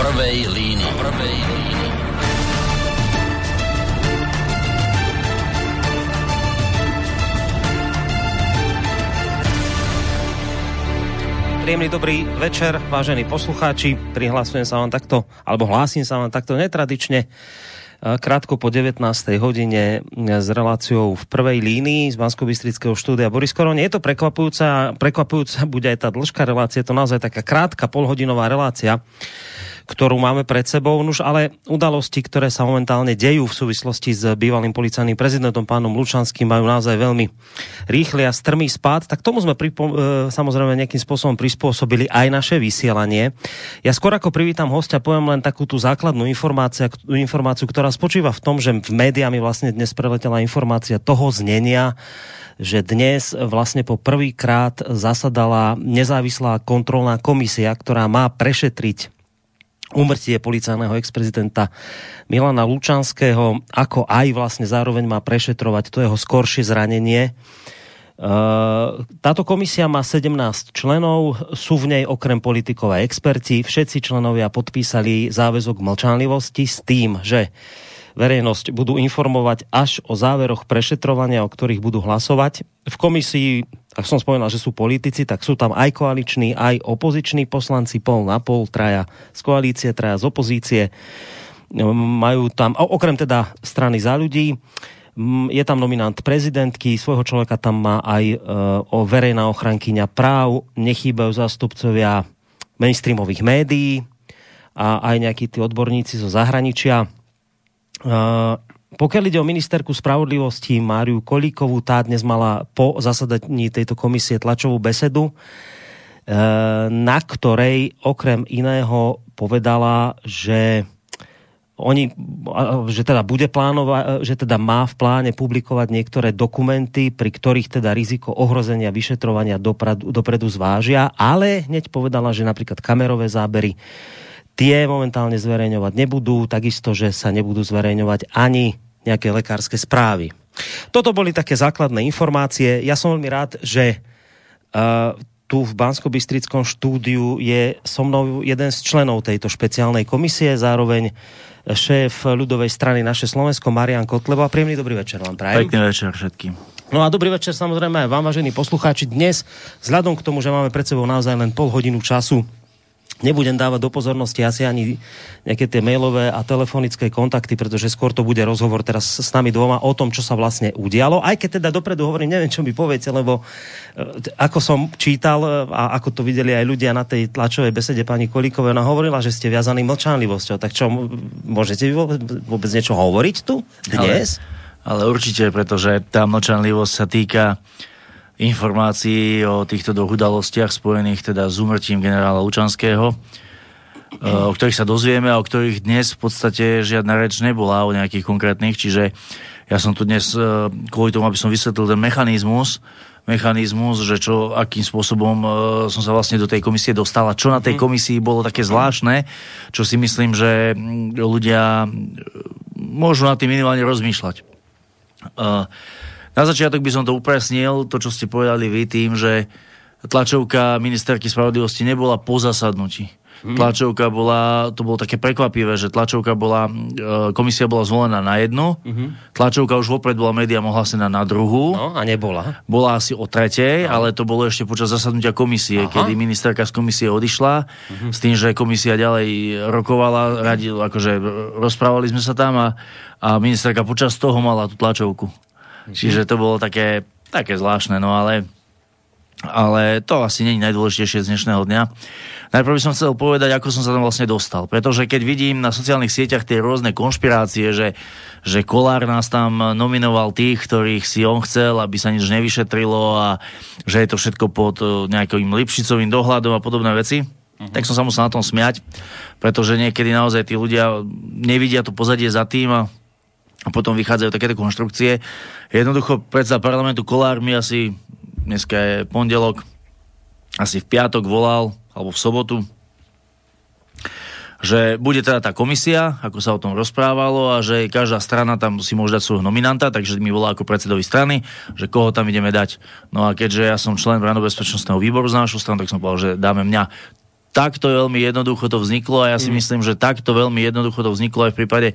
prvej línii. Príjemný dobrý večer, vážení poslucháči. Hlásim sa vám takto netradične. Krátko po 19. hodine s reláciou v prvej línii z Banskobystrického štúdia Boris Koroň. Je to prekvapujúca bude aj tá dĺžka relácie, je to naozaj taká krátka polhodinová relácia, ktorú máme pred sebou. Nuž ale udalosti, ktoré sa momentálne dejú v súvislosti s bývalým policajným prezidentom pánom Lučanským, majú naozaj veľmi rýchly a strmý spád, tak tomu sme samozrejme nejakým spôsobom prispôsobili aj naše vysielanie. Ja skôr ako privítam hostia, poviem len takú tú základnú informáciu, ktorá spočíva v tom, že v médiami vlastne dnes preletela informácia toho znenia, že dnes vlastne po prvýkrát zasadala nezávislá kontrolná komisia, ktorá má prešetriť úmrtie policajného ex-prezidenta Milana Lučanského, ako aj vlastne zároveň má prešetrovať to jeho skoršie zranenie. Táto komisia má 17 členov, sú v nej okrem politikov a experti. Všetci členovia podpísali záväzok mlčanlivosti s tým, že verejnosť budú informovať až o záveroch prešetrovania, o ktorých budú hlasovať. V komisii, ak som spomínal, že sú politici, tak sú tam aj koaliční, aj opoziční poslanci, pol na pol, traja z koalície, traja z opozície. Majú tam, okrem teda strany Za ľudí, je tam nominant prezidentky, svojho človeka tam má aj verejná ochrankyňa práv, nechýbajú zástupcovia mainstreamových médií a aj nejakí tí odborníci zo zahraničia. Pokiaľ ide o ministerku spravodlivosti Máriu Kolíkovú, tá dnes mala po zasadaní tejto komisie tlačovú besedu, na ktorej okrem iného povedala, že má v pláne publikovať niektoré dokumenty, pri ktorých teda riziko ohrozenia vyšetrovania dopredu zvážia, ale hneď povedala, že napríklad kamerové zábery tie momentálne zverejňovať nebudú, takisto, že sa nebudú zverejňovať ani nejaké lekárske správy. Toto boli také základné informácie. Ja som veľmi rád, že tu v Banskobystrickom štúdiu je so mnou jeden z členov tejto špeciálnej komisie, zároveň šéf ľudovej strany Naše Slovensko, Marián Kotleba. Príjemný dobrý večer vám prajem. Pekný večer všetkým. No a dobrý večer samozrejme aj vám, vážení poslucháči. Dnes, vzhľadom k tomu, že máme pred sebou naozaj len pol hodinu času, nebudem dávať do pozornosti asi ani nejaké tie mailové a telefonické kontakty, pretože skôr to bude rozhovor teraz s nami dvoma o tom, čo sa vlastne udialo. Aj keď teda dopredu hovorím, neviem, čo mi poviete, lebo ako som čítal a ako to videli aj ľudia na tej tlačovej besede pani Kolíkovej, ona hovorila, že ste viazaní mlčanlivosťou. Tak čo, môžete vôbec niečo hovoriť tu dnes? Ale určite, pretože tá mlčanlivosť sa týka informácií o týchto dvoch udalostiach spojených teda s úmrtím generála Lučanského, o ktorých sa dozvieme a o ktorých dnes v podstate žiadna reč nebola o nejakých konkrétnych, čiže ja som tu dnes kvôli tomu, aby som vysvetlil ten mechanizmus, že čo, akým spôsobom som sa vlastne do tej komisie dostal a čo na tej komisii bolo také zvláštne, čo si myslím, že ľudia môžu nad tým minimálne rozmýšľať. Na začiatok by som to upresnil, to, čo ste povedali vy, tým, že tlačovka ministerky spravodlivosti nebola po zasadnutí. Tlačovka bola, to bolo také prekvapivé, že tlačovka bola, komisia bola zvolená na jednu, tlačovka už vopred bola médiám ohlásená na druhú. No, a nebola. Bola asi o tretej, no. Ale to bolo ešte počas zasadnutia komisie, kedy ministerka z komisie odišla, s tým, že komisia ďalej rokovala, akože rozprávali sme sa tam a ministerka počas toho mala tú tlačovku. Čiže to bolo také zvláštne, no ale to asi nie je najdôležitejšie z dnešného dňa. Najprv by som chcel povedať, ako som sa tam vlastne dostal, pretože keď vidím na sociálnych sieťach tie rôzne konšpirácie, že Kolár nás tam nominoval tých, ktorých si on chcel, aby sa nič nevyšetrilo a že je to všetko pod nejakým Lipšicovým dohľadom a podobné veci, tak som sa musel na tom smiať, pretože niekedy naozaj tí ľudia nevidia to pozadie za tým a potom vychádzajú takéto konštrukcie. Jednoducho predseda parlamentu Kolár mi asi, dneska je pondelok, asi v piatok volal, alebo v sobotu, že bude teda tá komisia, ako sa o tom rozprávalo, a že každá strana tam si môže dať svojho nominanta, takže mi volá ako predsedovi strany, že koho tam ideme dať. No a keďže ja som člen branno-bezpečnostného výboru z nášho stranu, tak som povedal, že dáme mňa. Takto veľmi jednoducho to vzniklo a ja si myslím, že takto veľmi jednoducho to vzniklo aj v prípade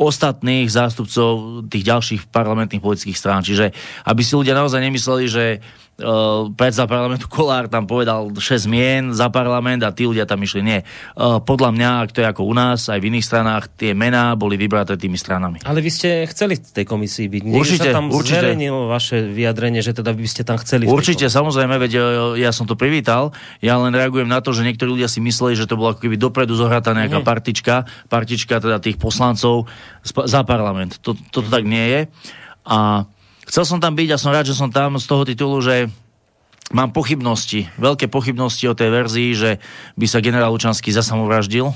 ostatných zástupcov tých ďalších parlamentných politických strán. Čiže aby si ľudia naozaj nemysleli, že predseda parlamentu Kolár tam povedal 6 mien za parlament a tí ľudia tam išli. Nie. Podľa mňa, ak to je ako u nás, aj v iných stranách, tie mená boli vybraté tými stranami. Ale vy ste chceli v tej komisii byť. Určite, sa tam zverejnilo vaše vyjadrenie, že teda by ste tam chceli. Určite, samozrejme, veď ja som to privítal. Ja len reagujem na to, že niektorí ľudia si mysleli, že to bola ako keby dopredu zohratá nejaká partička teda tých poslancov za parlament. Toto tak nie je. A chcel som tam byť a som rád, že som tam z toho titulu, že mám pochybnosti, veľké pochybnosti o tej verzii, že by sa generál Lučanský zasamovraždil.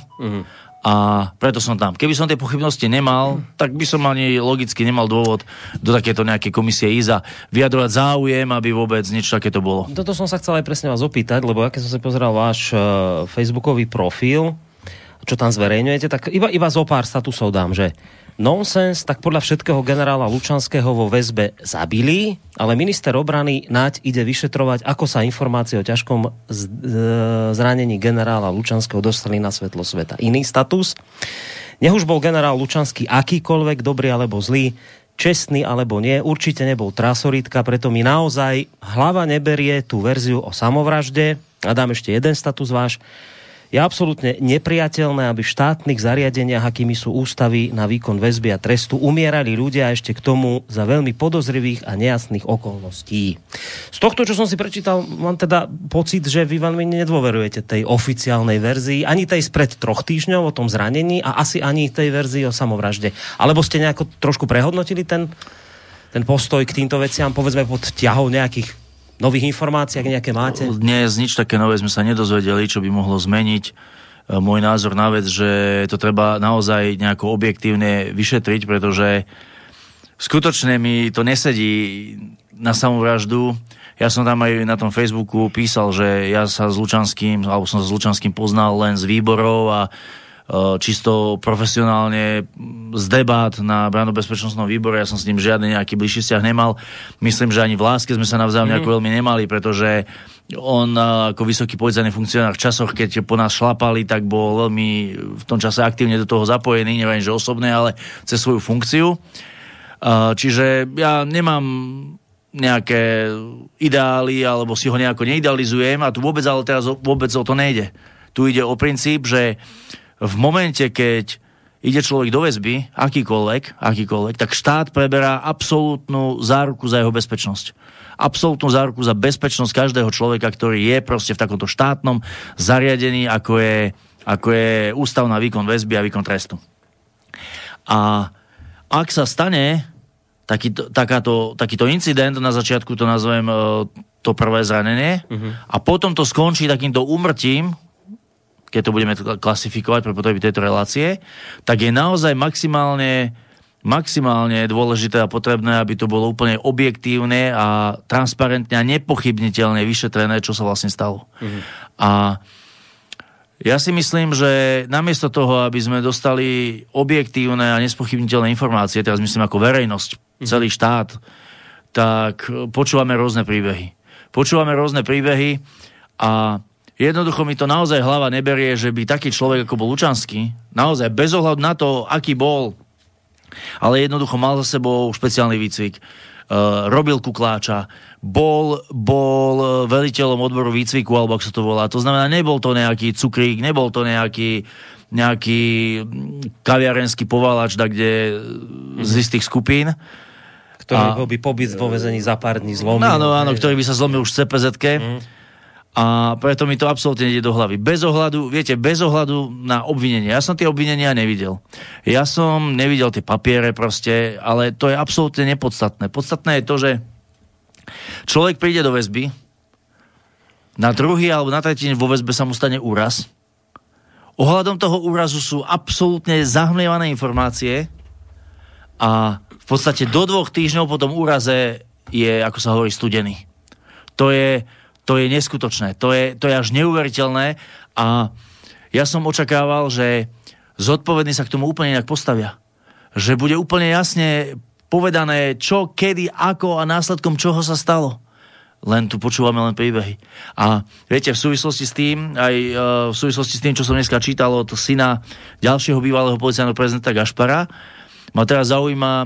A preto som tam. Keby som tie pochybnosti nemal, tak by som ani logicky nemal dôvod do takéto nejakej komisie ísť a vyjadrovať záujem, aby vôbec niečo takéto bolo. Toto som sa chcel aj presne vás opýtať, lebo ja keď som sa pozeral váš facebookový profil, čo tam zverejňujete, tak iba zo pár statusov dám, že nonsens, tak podľa všetkého generála Lučanského vo VSB zabili, ale minister obrany Naď ide vyšetrovať, ako sa informácie o ťažkom zranení generála Lučanského dostali na svetlo sveta. Iný status. Nech už bol generál Lučanský akýkoľvek, dobrý alebo zlý, čestný alebo nie, určite nebol trasoritka, preto mi naozaj hlava neberie tú verziu o samovražde. A dám ešte jeden status váš. Je absolútne nepriateľné, aby v štátnych zariadeniach, akými sú ústavy na výkon väzby a trestu, umierali ľudia ešte k tomu za veľmi podozrivých a nejasných okolností. Z tohto, čo som si prečítal, mám teda pocit, že vy veľmi nedôverujete tej oficiálnej verzii, ani tej spred 3 týždňov o tom zranení a asi ani tej verzii o samovražde. Alebo ste nejako trošku prehodnotili ten postoj k týmto veciam, povedzme pod ťahou nejakých nových informácií, ak nejaké máte? Dnes nič také nové sme sa nedozvedeli, čo by mohlo zmeniť môj názor na vec, že to treba naozaj nejako objektívne vyšetriť, pretože skutočne mi to nesedí na samovraždu. Ja som tam aj na tom Facebooku písal, že ja sa s Lučanským, alebo som sa s Lučanským poznal len z výborov a čisto profesionálne z debát na branno-bezpečnostnom výbore. Ja som s ním žiadny nejaký bližší vzťah nemal. Myslím, že ani v láske sme sa navzájom nejako veľmi nemali, pretože on ako vysoký policajný funkcionár v časoch, keď po nás šlapali, tak bol veľmi v tom čase aktívne do toho zapojený, neviem, že osobne, ale cez svoju funkciu. Čiže ja nemám nejaké ideály, alebo si ho nejako neidealizujem a tu vôbec, ale teraz vôbec o to nejde. Tu ide o princíp, že v momente, keď ide človek do väzby, akýkoľvek, tak štát preberá absolútnu záruku za jeho bezpečnosť. Absolútnu záruku za bezpečnosť každého človeka, ktorý je proste v takomto štátnom zariadení, ako je ústav na výkon väzby a výkon trestu. A ak sa stane takýto incident, na začiatku to nazvem to prvé zranenie, a potom to skončí takýmto úmrtím, keď to budeme klasifikovať pre potreby tejto relácie, tak je naozaj maximálne dôležité a potrebné, aby to bolo úplne objektívne a transparentne a nepochybniteľne vyšetrené, čo sa vlastne stalo. A ja si myslím, že namiesto toho, aby sme dostali objektívne a nespochybniteľné informácie, teraz myslím ako verejnosť, celý štát, tak počúvame rôzne príbehy a jednoducho mi to naozaj hlava neberie, že by taký človek, ako bol Lučanský, naozaj bez ohľadu na to, aký bol, ale jednoducho mal za sebou špeciálny výcvik, robil kukláča, bol veliteľom odboru výcviku, alebo ako sa to volá. To znamená, nebol to nejaký cukrík, nebol to nejaký kaviarenský povalač, kde z istých skupín, ktorý by pobyt vo väzení za pár dní zlomil. Áno, ktorý by sa zlomil už v CPZ-ke. A preto mi to absolútne ide do hlavy. Bez ohľadu na obvinenie. Ja som tie obvinenia nevidel. Ja som nevidel tie papiere proste, ale to je absolútne nepodstatné. Podstatné je to, že človek príde do väzby, na druhý alebo na tretí deň vo väzbe sa mu stane úraz. Ohľadom toho úrazu sú absolútne zahmlievané informácie a v podstate do 2 týždňov po tom úraze je, ako sa hovorí, studený. To je neskutočné, to je až neuveriteľné a ja som očakával, že zodpovední sa k tomu úplne inak postavia. Že bude úplne jasne povedané, čo, kedy, ako a následkom čoho sa stalo. len tu počúvame len príbehy. A viete, v súvislosti s tým, aj v súvislosti s tým, čo som dneska čítal od syna ďalšieho bývalého policajného prezidenta Gašpara, ma teraz zaujíma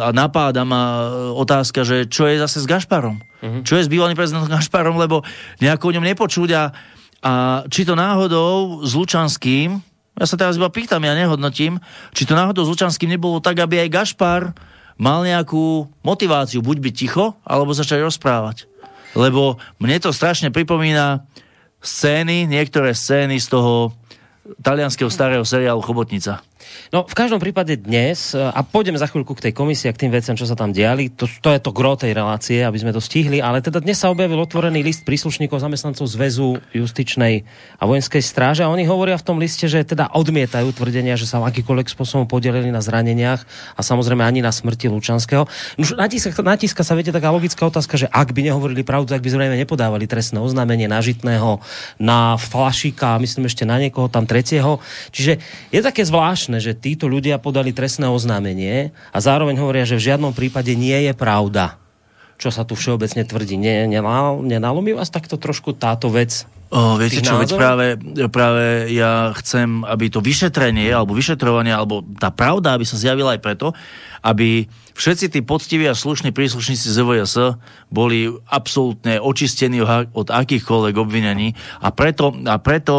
a napáda ma otázka, že čo je zase s Gašparom? Mm-hmm. Čo je s bývalým prezidentom Gašparom, lebo nejako o ňom nepočuť a či to náhodou s Lučanským, ja sa teraz iba pýtam, ja nehodnotím, či to náhodou s Lučanským nebolo tak, aby aj Gašpar mal nejakú motiváciu, buď byť ticho, alebo začať rozprávať. Lebo mne to strašne pripomína niektoré scény z toho talianskeho starého seriálu Chobotnica. No, v každom prípade dnes, a pôjdem za chvíľku k tej komisii, k tým veciam, čo sa tam diali, to je to gro tej relácie, aby sme to stihli, ale teda dnes sa objavil otvorený list príslušníkov zamestnancov Zväzu justičnej a vojenskej stráže a oni hovoria v tom liste, že teda odmietajú tvrdenia, že sa akýkoľvek spôsobom podielili na zraneniach a samozrejme ani na smrti Lučanského. Už natíska sa, viete, taká logická otázka, že ak by nehovorili pravdu, tak by zrejme nepodávali trestné oznámenie na Žitného, na Flašíka, myslím ešte na niekoho tam tretieho. Čiže je také zvláštne, že títo ľudia podali trestné oznámenie a zároveň hovoria, že v žiadnom prípade nie je pravda, čo sa tu všeobecne tvrdí. Nenalomí vás takto trošku táto vec? Viete čo, veď práve ja chcem, aby to vyšetrenie alebo vyšetrovanie, alebo tá pravda, aby sa zjavila aj preto, aby všetci tí poctiví a slušní príslušníci ZVS boli absolútne očistení od akýchkoľvek obvinení a preto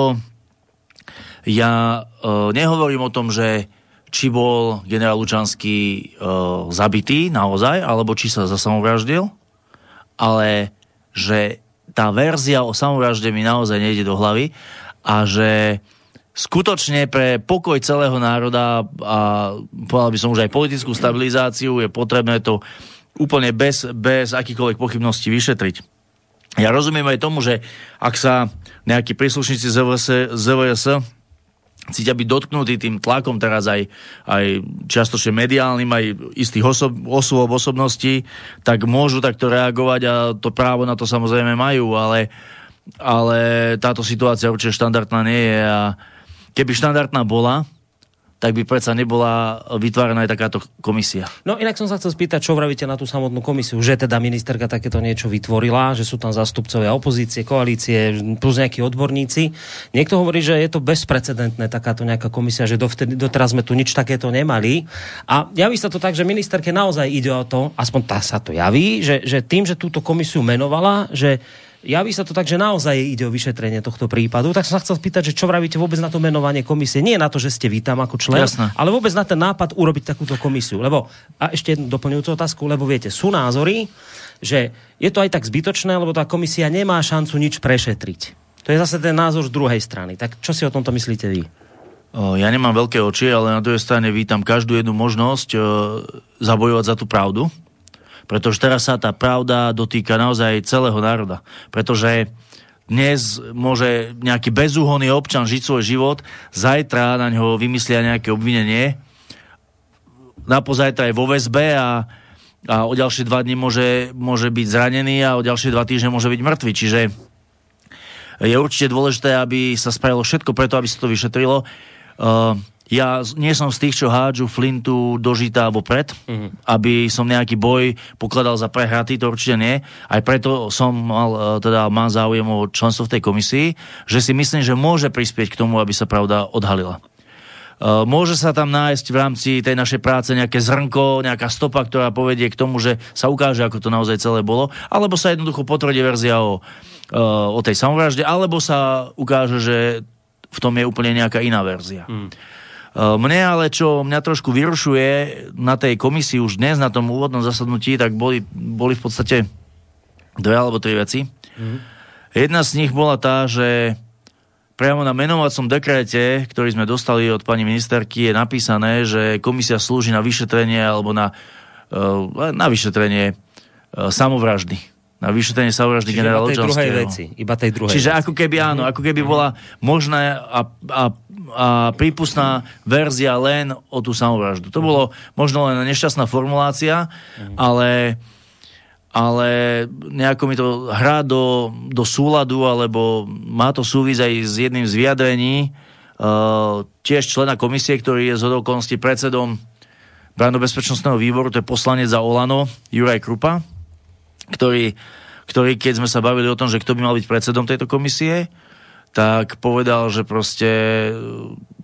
ja nehovorím o tom, že či bol generál Lučanský zabitý naozaj, alebo či sa samovraždil, ale že tá verzia o samovražde mi naozaj nejde do hlavy a že skutočne pre pokoj celého národa a povedal by som už aj politickú stabilizáciu je potrebné to úplne bez akýkoľvek pochybností vyšetriť. Ja rozumiem aj tomu, že ak sa nejakí príslušníci ZVS cítia byť dotknutí tým tlakom teraz aj častočne mediálnym, aj istých osôb, osobností, tak môžu takto reagovať a to právo na to samozrejme majú, ale táto situácia určite štandardná nie je a keby štandardná bola, tak by predsa nebola vytváraná aj takáto komisia. No inak som sa chcel spýtať, čo vravíte na tú samotnú komisiu, že teda ministerka takéto niečo vytvorila, že sú tam zástupcovia opozície, koalície, plus nejakí odborníci. Niekto hovorí, že je to bezprecedentné takáto nejaká komisia, že doteraz sme tu nič takéto nemali. A javí sa to tak, že ministerke naozaj ide o to, aspoň tá sa to javí, že tým, že túto komisiu menovala, že javí sa to tak, že naozaj ide o vyšetrenie tohto prípadu. Tak som sa chcel spýtať, že čo vravíte vôbec na to menovanie komisie? Nie na to, že ste vy tam ako člen, jasné, ale vôbec na ten nápad urobiť takúto komisiu. Lebo, a ešte jednu doplňujúcu otázku, lebo viete, sú názory, že je to aj tak zbytočné, lebo tá komisia nemá šancu nič prešetriť. To je zase ten názor z druhej strany. Tak čo si o tomto myslíte vy? Ja nemám veľké oči, ale na druhej strane vítam každú jednu možnosť zabojovať za tú pravdu. Pretože teraz sa tá pravda dotýka naozaj celého národa. Pretože dnes môže nejaký bezúhonný občan žiť svoj život, zajtra na ňo vymyslia nejaké obvinenie, napozajtra je vo VSB a o ďalšie 2 dni môže byť zranený a o ďalšie 2 týždne môže byť mŕtvy. Čiže je určite dôležité, aby sa spravilo všetko preto, aby sa to vyšetrilo. Ja nie som z tých, čo hádžu flintu do žita vopred, aby som nejaký boj pokladal za prehratý, to určite nie. Aj preto som mám záujem o členstvo v tej komisii, že si myslím, že môže prispieť k tomu, aby sa pravda odhalila. Môže sa tam nájsť v rámci tej našej práce nejaké zrnko, nejaká stopa, ktorá povedie k tomu, že sa ukáže, ako to naozaj celé bolo, alebo sa jednoducho potvrdí verzia o tej samovražde, alebo sa ukáže, že v tom je úplne nejaká iná verzia. Mne ale, čo mňa trošku vyrušuje na tej komisii už dnes, na tom úvodnom zasadnutí, tak boli v podstate 2 alebo 3 veci. Jedna z nich bola tá, že priamo na menovacom dekrete, ktorý sme dostali od pani ministerky, je napísané, že komisia slúži na vyšetrenie alebo na vyšetrenie samovraždy. Na vyšetrenie samovraždy generála Lučanského. Čiže veci. Ako keby bola možná a prípustná verzia len o tú samovraždu. To bolo možno len nešťastná formulácia, ale nejako mi to hrá do súladu, alebo má to súvis aj s jedným z vyjadrení tiež člena komisie, ktorý je zhodou okolností predsedom Branno bezpečnostného výboru, to je poslanec za Olano Juraj Krupa, ktorý ktorý, keď sme sa bavili o tom, že kto by mal byť predsedom tejto komisie, tak povedal, že proste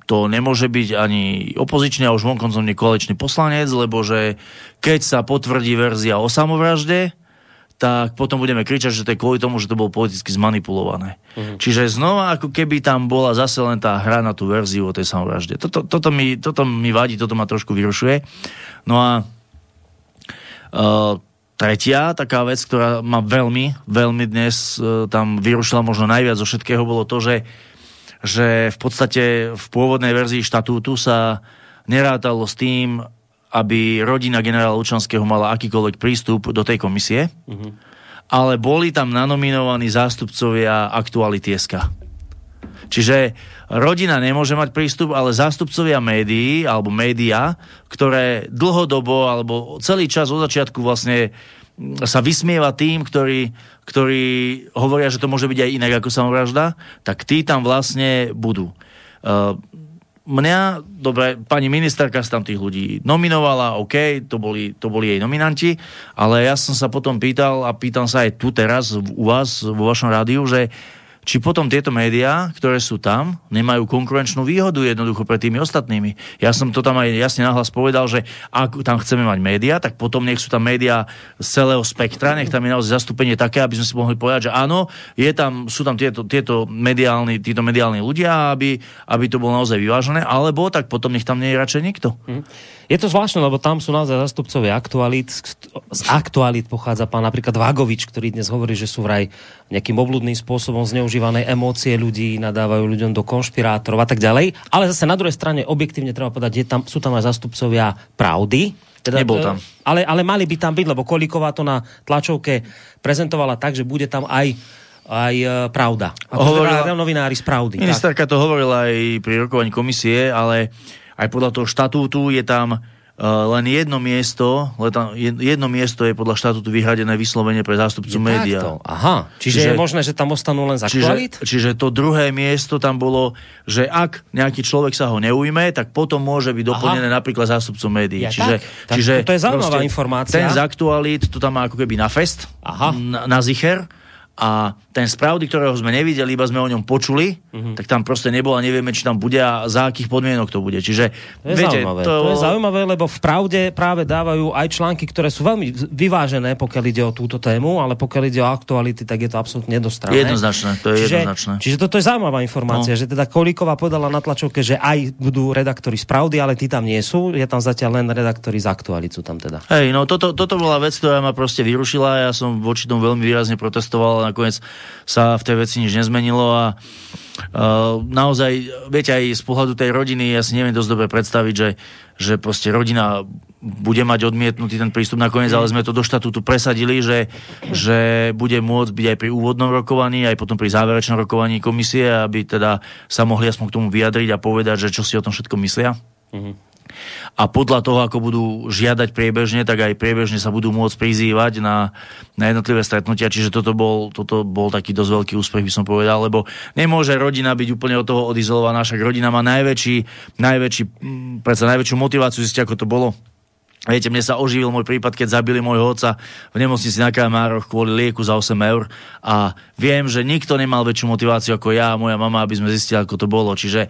to nemôže byť ani opozičný a už vonkoncom nekoaličný poslanec, lebo že keď sa potvrdí verzia o samovražde, tak potom budeme kričať, že to je kvôli tomu, že to bolo politicky zmanipulované. Mhm. Čiže znova, ako keby tam bola zase len tá hra na tú verziu o tej samovražde. Toto mi vadí, toto ma trošku vyrušuje. No a tretia taká vec, ktorá ma veľmi, veľmi dnes tam vyrušila možno najviac zo všetkého, bolo to, že v podstate v pôvodnej verzii štatútu sa nerátalo s tým, aby rodina generála Lučanského mala akýkoľvek prístup do tej komisie, ale boli tam nanominovaní zástupcovia Actuality SK. Čiže rodina nemôže mať prístup, ale zástupcovia médií, alebo médiá, ktoré dlhodobo, alebo celý čas od začiatku vlastne sa vysmieva tým, ktorí hovoria, že to môže byť aj inak ako samovražda, tak tí tam vlastne budú. Pani ministerka z tam tých ľudí nominovala, OK, to boli jej nominanti, ale ja som sa potom pýtal a pýtam sa aj tu teraz u vás, vo vašom rádiu, že či potom tieto médiá, ktoré sú tam, nemajú konkurenčnú výhodu jednoducho pred tými ostatnými. Ja som to tam aj jasne nahlas povedal, že ak tam chceme mať médiá, tak potom nech sú tam médiá z celého spektra, nech tam je naozaj zastúpenie také, aby sme si mohli povedať, že áno, sú tam títo mediálni ľudia, aby to bolo naozaj vyvážené, alebo tak potom nech tam nie je radšej nikto. Je to zvláštne, lebo tam sú naozaj zastupcovia Aktualít. Z Aktualít pochádza pán napríklad Vágovič, ktorý dnes hovorí, že sú vraj nejakým obľudným spôsobom zneužívané emócie ľudí, nadávajú ľuďom do konšpirátorov a tak ďalej. Ale zase na druhej strane objektívne treba povedať, sú tam aj zastupcovia Pravdy. Teda, nebol tam. Ale mali by tam byť, lebo Kolíková to na tlačovke prezentovala tak, že bude tam aj Pravda. A hovorila novinári z Pravdy. Ministerka tak to hovorila aj pri rokovaní komisie, ale aj podľa toho štatútu je tam len jedno miesto, je podľa štatútu vyhradené vyslovene pre zástupcu médií. Aha, čiže je možné, že tam ostanú len za Aktualít? Čiže to druhé miesto tam bolo, že ak nejaký človek sa ho neujme, tak potom môže byť doplnené napríklad zástupcu médií. Ja, čiže to je zaujímavá informácia. Ten z Aktualít, to tam má ako keby na fest, na zicher. A ten z Pravdy, ktorého sme nevideli, iba sme o ňom počuli, tak tam proste nebol a nevieme, či tam bude a za akých podmienok to bude. Čiže to je zaujímavé, lebo v Pravde práve dávajú aj články, ktoré sú veľmi vyvážené, pokiaľ ide o túto tému, ale pokiaľ ide o Aktuality, tak je to absolútne nedostrané. Jednoznačné, to je jednoznačné. Čiže toto je zaujímavá informácia, že teda Kolíková podala na tlačovke, že aj budú redaktori z Pravdy, ale tí tam nie sú, je tam zatiaľ len redaktori z Aktuality tam teda. Hej, no toto bola vec, ktorá ma proste vyrušila, ja som voči tomu veľmi výrazne protestoval. Nakoniec sa v tej veci nič nezmenilo a naozaj, viete, aj z pohľadu tej rodiny ja si neviem dosť dobre predstaviť, že proste rodina bude mať odmietnutý ten prístup nakoniec, ale sme to do štatútu presadili, že bude môcť byť aj pri úvodnom rokovaní, aj potom pri záverečnom rokovaní komisie, aby teda sa mohli aspoň k tomu vyjadriť a povedať, že čo si o tom všetko myslia. A podľa toho, ako budú žiadať priebežne, tak aj priebežne sa budú môcť prizývať na jednotlivé stretnutia. Čiže toto bol taký dosť veľký úspech, by som povedal, lebo nemôže rodina byť úplne od toho odizolovaná. Však rodina má najväčšiu motiváciu zistiť, ako to bolo. Viete, mne sa oživil môj prípad, keď zabili môjho otca v nemocnici na Kramároch kvôli lieku za 8 € a viem, že nikto nemal väčšiu motiváciu ako ja a moja mama, aby sme zistili, ako to bolo. Čiže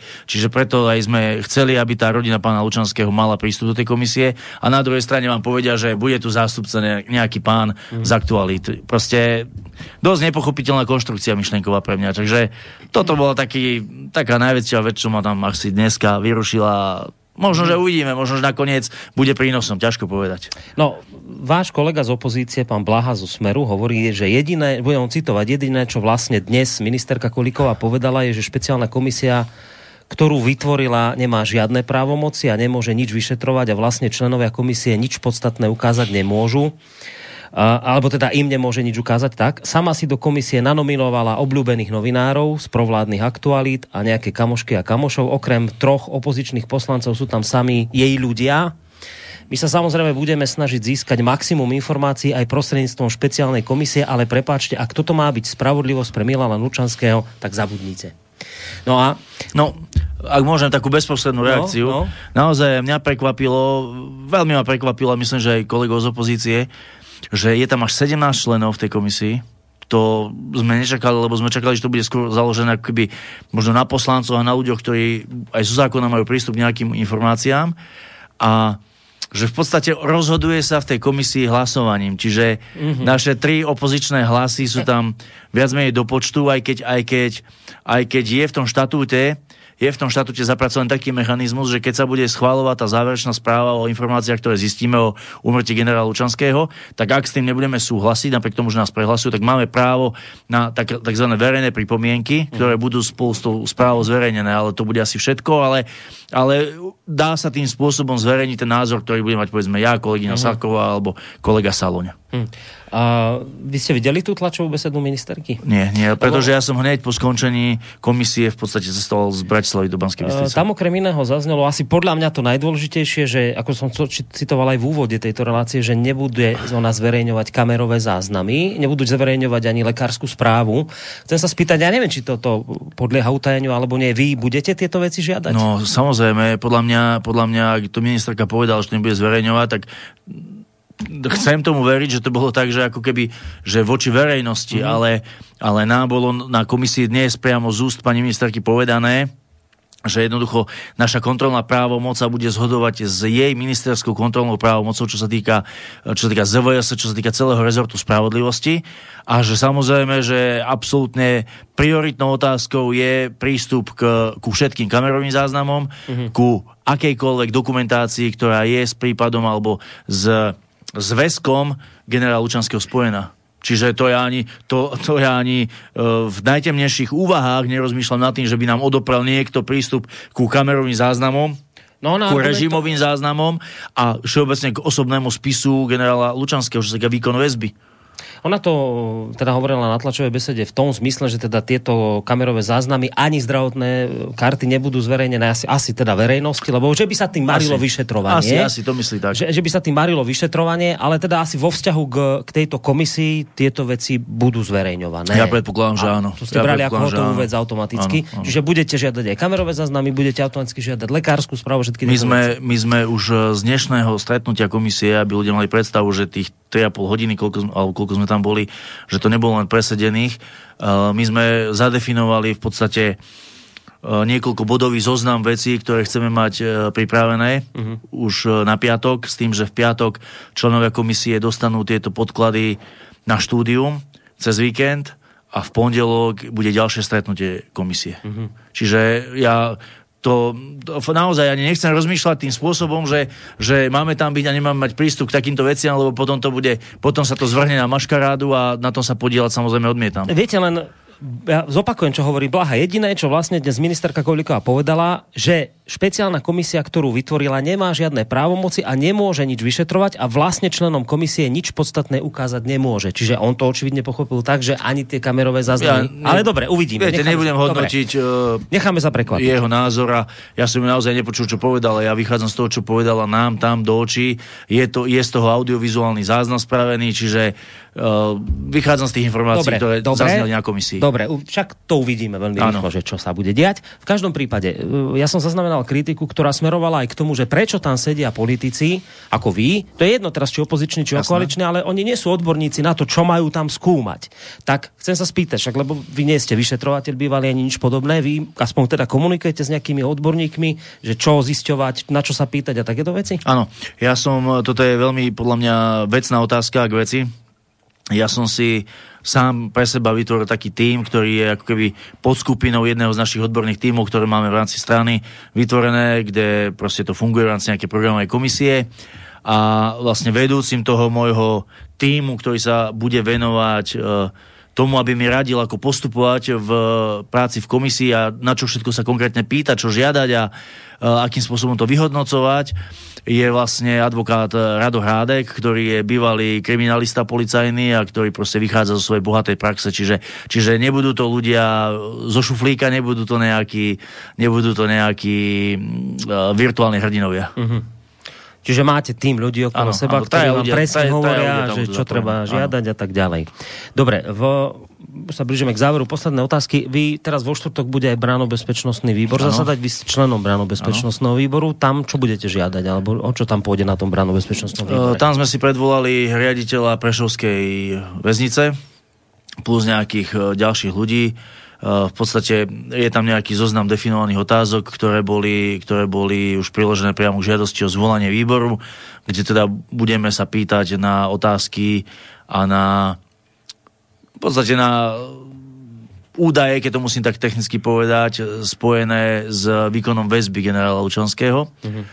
preto aj sme chceli, aby tá rodina pána Lučanského mala prístup do tej komisie a na druhej strane vám povedia, že bude tu zástupca nejaký pán z Aktualít. Proste dosť nepochopiteľná konštrukcia myšlienková pre mňa. Takže toto bola taká najväčšia vec, čo ma tam asi dneska vyrušila. Možno, že uvidíme, možno, že nakoniec bude prínosom, ťažko povedať. No, váš kolega z opozície, pán Blaha zo Smeru, hovorí, že jediné, čo vlastne dnes ministerka Kolíková povedala, je, že špeciálna komisia, ktorú vytvorila, nemá žiadne právomoci a nemôže nič vyšetrovať a vlastne členovia komisie nič podstatné ukázať nemôžu. Alebo teda im nemôže nič ukázať, tak. Sama si do komisie nanominovala obľúbených novinárov z provládnych Aktualít a nejaké kamošky a kamošov. Okrem 3 opozičných poslancov sú tam sami jej ľudia. My sa samozrejme budeme snažiť získať maximum informácií aj prostredníctvom špeciálnej komisie, ale prepáčte, ak toto má byť spravodlivosť pre Milana Lučanského, tak zabudnite. Ak môžem takú bezprostrednú reakciu. Naozaj mňa prekvapilo, veľmi ma prekvapilo, myslím, že aj kolegov z opozície, že je tam až 17 členov v tej komisii to sme nečakali, lebo sme čakali, že to bude skôr založené akoby možno na poslancov a na ľuďoch, ktorí aj zo zákona majú prístup k nejakým informáciám a že v podstate rozhoduje sa v tej komisii hlasovaním. Čiže naše tri opozičné hlasy sú tam viac menej do počtu, aj keď je v tom štatúte zapracovaný taký mechanizmus, že keď sa bude schvaľovať tá záverečná správa o informáciách, ktoré zistíme o úmrtí generála Lučanského, tak ak s tým nebudeme súhlasiť, napriek tomu, že nás prehlasujú, tak máme právo na takzvané verejné pripomienky, ktoré budú spolu s tou správou zverejnené, ale to bude asi všetko, ale dá sa tým spôsobom zverejniť ten názor, ktorý bude mať, povedzme, ja, kolegyňa Sarková alebo kolega Salóňa. A vy ste videli tú tlačovú besedu ministerky? Nie, pretože ja som hneď po skončení komisie v podstate cestoval z Bratislavy do Banskej Bystrice. Tam okrem iného zaznelo asi podľa mňa to najdôležitejšie, že ako som citoval aj v úvode tejto relácie, že nebude ona zverejňovať kamerové záznamy, nebudú zverejňovať ani lekárskú správu. Chcem sa spýtať, ja neviem, či toto podlieha utajeniu alebo nie. Vy budete tieto veci žiadať? No, samozrejme, podľa mňa, ak to ministerka povedala, že to nebude zverejňovať, tak chcem tomu veriť, že to bolo tak, že ako keby, že voči verejnosti, ale nám bolo na komisii dnes priamo z úst pani ministerky povedané, že jednoducho naša kontrolná právomoc sa bude zhodovať s jej ministerskou kontrolnou právomocou, čo sa týka ZVS, čo sa týka celého rezortu spravodlivosti a že samozrejme, že absolútne prioritnou otázkou je prístup ku všetkým kamerovým záznamom, ku akejkoľvek dokumentácii, ktorá je s prípadom alebo s zväzkom generála Lučanského spojená. Čiže to ja ani v najtemnejších úvahách nerozmýšľam nad tým, že by nám odoprel niekto prístup ku kamerovým záznamom, ku režimovým záznamom a všeobecne k osobnému spisu generála Lučanského, čo sa týka výkonu väzby. Ona to teda hovorila na tlačovej besede v tom zmysle, že teda tieto kamerové záznamy ani zdravotné karty nebudú zverejnené asi teda verejnosti, lebo že by sa tým marilo vyšetrovanie. Asi to myslí tak. Že by sa tým marilo vyšetrovanie, ale teda asi vo vzťahu k tejto komisii tieto veci budú zverejňované. Ja predpokladám, že áno. To ste brali ako hotovú vec automaticky. Áno. Čiže budete žiadať aj kamerové záznamy, budete automaticky žiadať lekársku správu, všetky tieto veci. My sme už z dnešného stretnutia komisie, aby ľudia mali predstavu, že tých 3,5 hodiny, koľko sme tam boli, že to nebolo len presedených. My sme zadefinovali v podstate niekoľko bodový zoznam vecí, ktoré chceme mať pripravené už na piatok, s tým, že v piatok členovia komisie dostanú tieto podklady na štúdium cez víkend a v pondelok bude ďalšie stretnutie komisie. Čiže ja to naozaj ani nechcem rozmýšľať tým spôsobom, že máme tam byť a nemáme mať prístup k takýmto veciam, lebo potom sa to zvrhne na maškarádu a na tom sa podieľať samozrejme odmietam. Viete, len ja zopakujem, čo hovorí Blaha. Jediné, čo vlastne dnes ministerka Kolíková povedala, že špeciálna komisia, ktorú vytvorila, nemá žiadne právomoci a nemôže nič vyšetrovať a vlastne členom komisie nič podstatné ukázať nemôže. Čiže on to očividne pochopil tak, že ani tie kamerové záznamy. Ja, ale dobre, uvidíme. Viete, nebudem hodnotiť necháme sa prekvapiť jeho názora. Ja som naozaj nepočul, čo povedala. Ja vychádzam z toho, čo povedala nám tam do očí. Je z toho audiovizuálny záznam spravený, čiže vychádzam z tých informácií, dobre, ktoré zazneli na komisii. Dobre, však to uvidíme veľmi rýchlo, že čo sa bude diať. V každom prípade, ja som zaznamenal kritiku, ktorá smerovala aj k tomu, že prečo tam sedia politici, ako vy, to je jedno teraz, či opoziční, či koaliční, ale oni nie sú odborníci na to, čo majú tam skúmať. Tak chcem sa spýtať, však, lebo vy nie ste vyšetrovateľ bývalý ani nič podobné, vy aspoň teda komunikujete s nejakými odborníkmi, že čo zisťovať, na čo sa pýtať a takéto veci? Áno, toto je veľmi podľa mňa vecná otázka k veci. Ja som si sám pre seba vytvoril taký tím, ktorý je ako keby podskupinou jedného z našich odborných tímov, ktoré máme v rámci strany vytvorené, kde proste to funguje v rámci nejaké programovej komisie. A vlastne vedúcim toho môjho tímu, ktorý sa bude venovať tomu, aby mi radil, ako postupovať v práci v komisii a na čo všetko sa konkrétne pýta, čo žiadať a akým spôsobom to vyhodnocovať, je vlastne advokát Rado Hrádek, ktorý je bývalý kriminalista policajný a ktorý proste vychádza zo svojej bohatej praxe, čiže nebudú to ľudia zo šuflíka, nebudú to nejakí virtuálni hrdinovia. Čiže máte tým ľudí okolo seba, ktorí vám presne hovoria, že čo treba žiadať a tak ďalej. Dobre, sa blížime k záveru. Posledné otázky. Vy teraz vo štvrtok bude aj bránobezpečnostný výbor zasadať. Vy ste členom bránobezpečnostného výboru. Tam čo budete žiadať? Alebo o čo tam pôjde na tom bránobezpečnostnom výbore? Tam sme si predvolali riaditeľa Prešovskej väznice, plus nejakých ďalších ľudí. V podstate je tam nejaký zoznam definovaných otázok, ktoré boli už priložené priamo k žiadosti o zvolanie výboru, kde teda budeme sa pýtať na otázky a na v podstate na údaje, keď to musím tak technicky povedať, spojené s výkonom väzby generála Lučanského. Mm-hmm.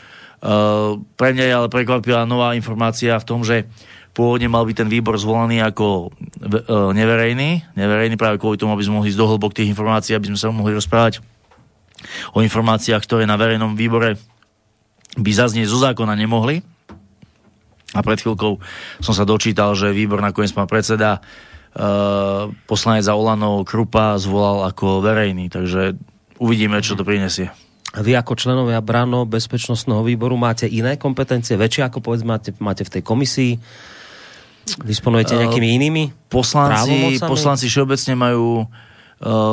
Pre mňa je ale prekvapila nová informácia v tom, že pôvodne mal byť ten výbor zvolaný ako neverejný práve kvôli tomu, aby sme mohli ísť do hĺbok tých informácií, aby sme sa mohli rozprávať o informáciách, ktoré na verejnom výbore by zaznieť zo zákona nemohli. A pred chvíľkou som sa dočítal, že výbor nakoniec pán predseda poslanec za Olano Krupa zvolal ako verejný, takže uvidíme, čo to prinesie. Vy ako členovia Branno-bezpečnostného výboru máte iné kompetencie, väčšie ako povedzme máte v tej komisii? Disponujete nejakými inými právomocami? Poslanci všeobecne majú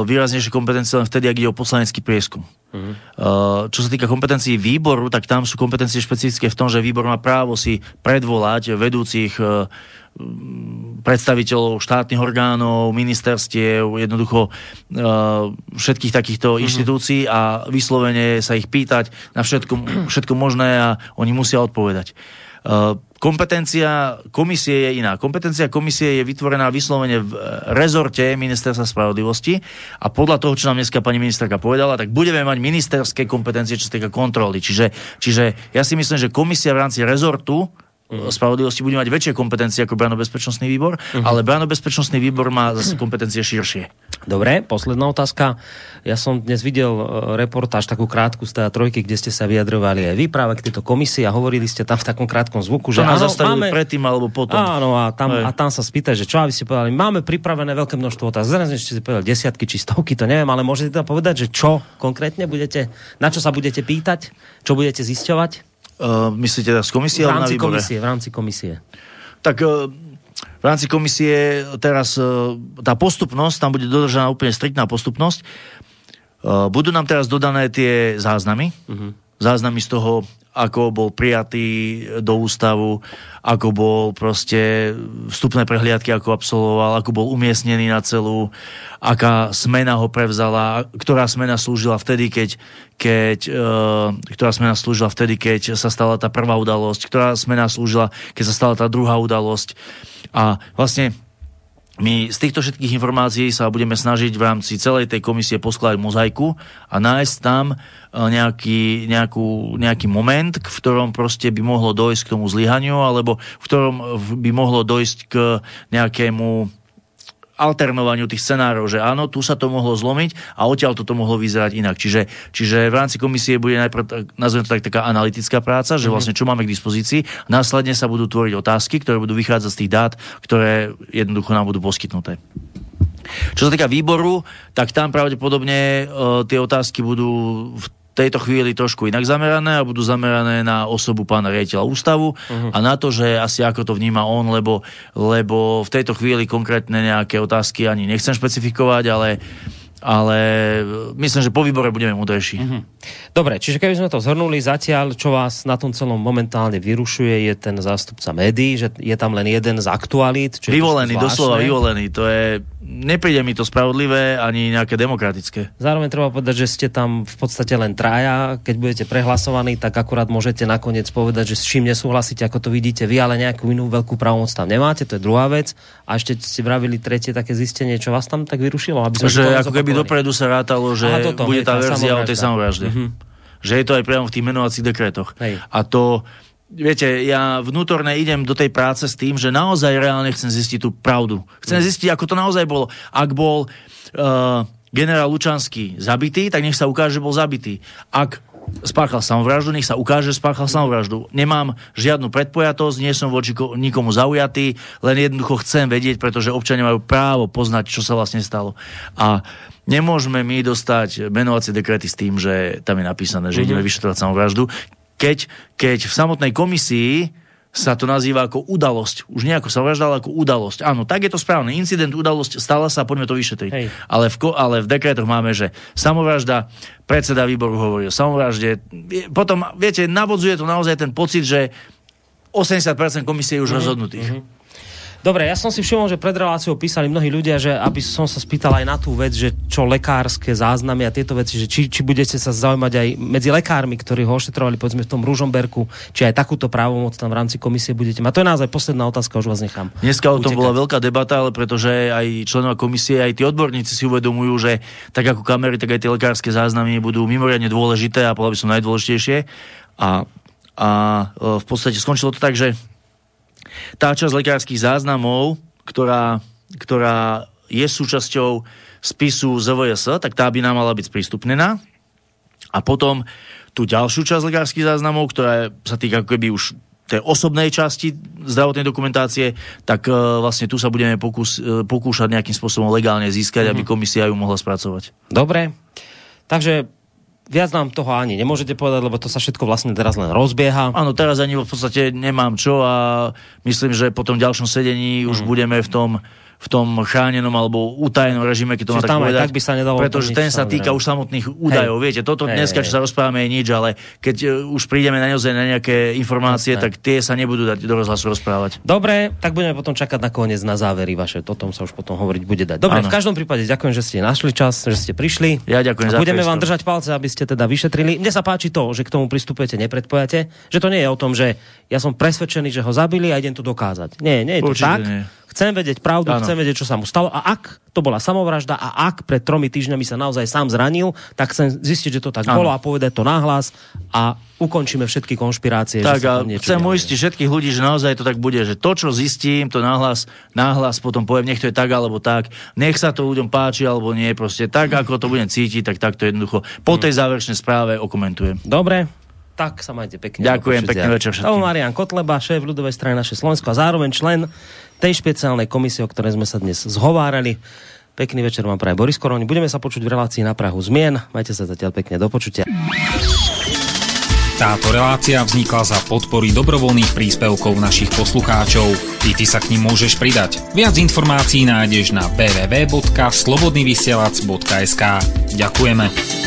výraznejšie kompetencie len vtedy, ak ide o poslanecký prieskum. Uh-huh. Čo sa týka kompetencií výboru, tak tam sú kompetencie špecifické v tom, že výbor má právo si predvolať vedúcich predstaviteľov štátnych orgánov, ministerstiev, jednoducho všetkých takýchto uh-huh. inštitúcií a vyslovene sa ich pýtať na všetko možné a oni musia odpovedať. Kompetencia komisie je iná. Kompetencia komisie je vytvorená vyslovene v rezorte ministerstva spravodlivosti a podľa toho, čo nám dneska pani ministerka povedala, tak budeme mať ministerské kompetencie, čo sa týka kontroly. Čiže ja si myslím, že komisia v rámci rezortu spravodlivosti bude mať väčšie kompetencie ako Branno-bezpečnostný výbor, ale Branno-bezpečnostný výbor má zase kompetencie širšie. Dobre, posledná otázka. Ja som dnes videl reportáž takú krátku z trojky, kde ste sa vyjadrovali aj vy práve k tejto komisii a hovorili ste tam v takom krátkom zvuku, že áno, máme predtým alebo potom. Áno, a tam sa spýta, že čo, aby ste povedali, máme pripravené veľké množstvo otázok. Zrejme ste si povedali desiatky či stovky, to neviem, ale môžete teda povedať, že čo konkrétne budete, na čo sa budete pýtať, čo budete zisťovať? Myslíte teraz komisie alebo na výbore? V rámci komisie. Tak v rámci komisie teraz tá postupnosť, tam bude dodržaná úplne striktná postupnosť. Budú nám teraz dodané tie záznamy. Uh-huh. Záznamy z toho, ako bol prijatý do ústavu, ako bol proste vstupné prehliadky, ako absolvoval, ako bol umiestnený na celu, aká smena ho prevzala, ktorá smena slúžila vtedy, keď sa stala tá prvá udalosť, ktorá smena slúžila, keď sa stala tá druhá udalosť. A vlastne my z týchto všetkých informácií sa budeme snažiť v rámci celej tej komisie poskladať mozaiku a nájsť tam nejaký moment, v ktorom proste by mohlo dojsť k tomu zlyhaniu alebo v ktorom by mohlo dojsť k nejakému alternovaniu tých scenárov, že áno, tu sa to mohlo zlomiť a odtiaľ to mohlo vyzerať inak. Čiže v rámci komisie bude najprv, nazvem to tak, taká analytická práca, že vlastne čo máme k dispozícii. Následne sa budú tvoriť otázky, ktoré budú vychádzať z tých dát, ktoré jednoducho nám budú poskytnuté. Čo sa týka výboru, tak tam pravdepodobne tie otázky budú v tejto chvíli trošku inak zamerané a budú zamerané na osobu pána riaditeľa ústavu a na to, že asi ako to vníma on, lebo v tejto chvíli konkrétne nejaké otázky ani nechcem špecifikovať, ale myslím, že po výbore budeme múdrejší. Dobre, čiže keby sme to zhrnuli, zatiaľ, čo vás na tom celom momentálne vyrušuje, je ten zástupca médií, že je tam len jeden z aktualít. Vyvolený, doslova vyvolený. To je, nepríde mi to spravodlivé, ani nejaké demokratické. Zároveň treba povedať, že ste tam v podstate len traja. Keď budete prehlasovaní, tak akurát môžete nakoniec povedať, že s čím nesúhlasíte, ako to vidíte vy, ale nejakú inú veľkú právomoc tam nemáte, to je druhá vec. A ešte ste vravili tretie také zistenie, čo vás tam tak vyrušilo, aby sme dopredu sa rátalo, že bude tá verzia o tej samovražde. Že je to aj priamo v tých menovacích dekretoch. Hej. A to, viete, ja vnútorne idem do tej práce s tým, že naozaj reálne chcem zistiť tú pravdu. Chcem zistiť, ako to naozaj bolo. Ak bol generál Lučanský zabitý, tak nech sa ukáže, že bol zabitý. Ak spáchal samovraždu, nech sa ukáže, spáchal samovraždu. Nemám žiadnu predpojatosť, nie som voči nikomu zaujatý, len jednoducho chcem vedieť, pretože občania majú právo poznať, čo sa vlastne stalo. A nemôžeme my dostať menovacie dekrety s tým, že tam je napísané, že ideme vyšetrovať samovraždu, keď v samotnej komisii sa to nazýva ako udalosť. Už nie ako samovražda, ale ako udalosť. Áno, tak je to správne. Incident, udalosť, stala sa, poďme to vyšetriť. Ale v dekretoch máme, že samovražda, predseda výboru hovorí o samovražde. Potom, viete, navodzuje to naozaj ten pocit, že 80% komisie je už rozhodnutých. Dobre, ja som si všimol, že pred reláciou písali mnohí ľudia, že aby som sa spýtal aj na tú vec, že čo lekárske záznamy a tieto veci, že či budete sa zaujímať aj medzi lekármi, ktorí ho ošetrovali povedzme v tom Ružomberku, či aj takúto právomoc tam v rámci komisie budete mať. To je naozaj posledná otázka, už vás nechám. Dneska o tom bola veľká debata, ale pretože aj členovia komisie, aj tí odborníci si uvedomujú, že tak ako kamery, tak aj tie lekárske záznamy budú mimoriadne dôležité a podľa by som najdôležitejšie. A v podstate skončilo to tak, že tá časť lekárskych záznamov, ktorá je súčasťou spisu ZVS, tak tá by nám mala byť sprístupnená. A potom tú ďalšiu časť lekárskych záznamov, ktorá sa týka ako keby už tej osobnej časti zdravotnej dokumentácie, tak vlastne tu sa budeme pokúšať nejakým spôsobom legálne získať, aby komisia ju mohla spracovať. Dobre, takže viac nám toho ani nemôžete povedať, lebo to sa všetko vlastne teraz len rozbieha. Áno, teraz ani v podstate nemám čo a myslím, že po tom ďalšom sedení už budeme v tom chránenom alebo utajenom režime, keď to má tak povedať. Tak by sa nedalo, pretože ten sa týka už samotných údajov. Hej. Viete, toto dneska, čo sa rozprávame, je nič, ale keď už prídeme na naozaj na nejaké informácie, tak tie sa nebudú dať do rozhlasu rozprávať. Dobre, tak budeme potom čakať na koniec, na závery vaše. O tom sa už potom hovoriť bude dať. Dobre, ano. V každom prípade ďakujem, že ste našli čas, že ste prišli. Ja ďakujem za to. Budeme vám držať palce, aby ste teda vyšetrili. Mne sa páči to, že k tomu pristupujete, nepredpojate, že to nie je o tom, že ja som presvedčený, že ho zabili a idem to dokázať. Nie je to tak. Chcem vedieť pravdu, Chcem vedieť, čo sa mu stalo. A ak to bola samovražda a ak pred 3 týždňami sa naozaj sám zranil, tak chcem zistiť, že to tak bolo a povedať to nahlas a ukončíme všetky konšpirácie. Tak a chcem uistiť všetkých ľudí, že naozaj to tak bude, že to, čo zistím, to nahlas potom poviem, nech to je tak alebo tak, nech sa to ľuďom páči alebo nie, proste tak, ako to budem cítiť, tak takto jednoducho po tej záverečnej správe okomentujem. Dobre. Tak sa majte pekne. Ďakujem, pekný večer všetkým. To Marián Kotleba, šéf Ľudovej strany Naše Slovensko a zároveň člen tej špeciálnej komisie, o ktorej sme sa dnes zhovárali. Pekný večer vám praje Boris Koroň. Budeme sa počuť v relácii Na prahu zmien. Majte sa zatiaľ pekne, do počutia. Táto relácia vznikla za podpory dobrovoľných príspevkov našich poslucháčov. I ty sa k nim môžeš pridať. Viac informácií nájdeš na www.slobodnyvysielac.sk. Ďakujeme.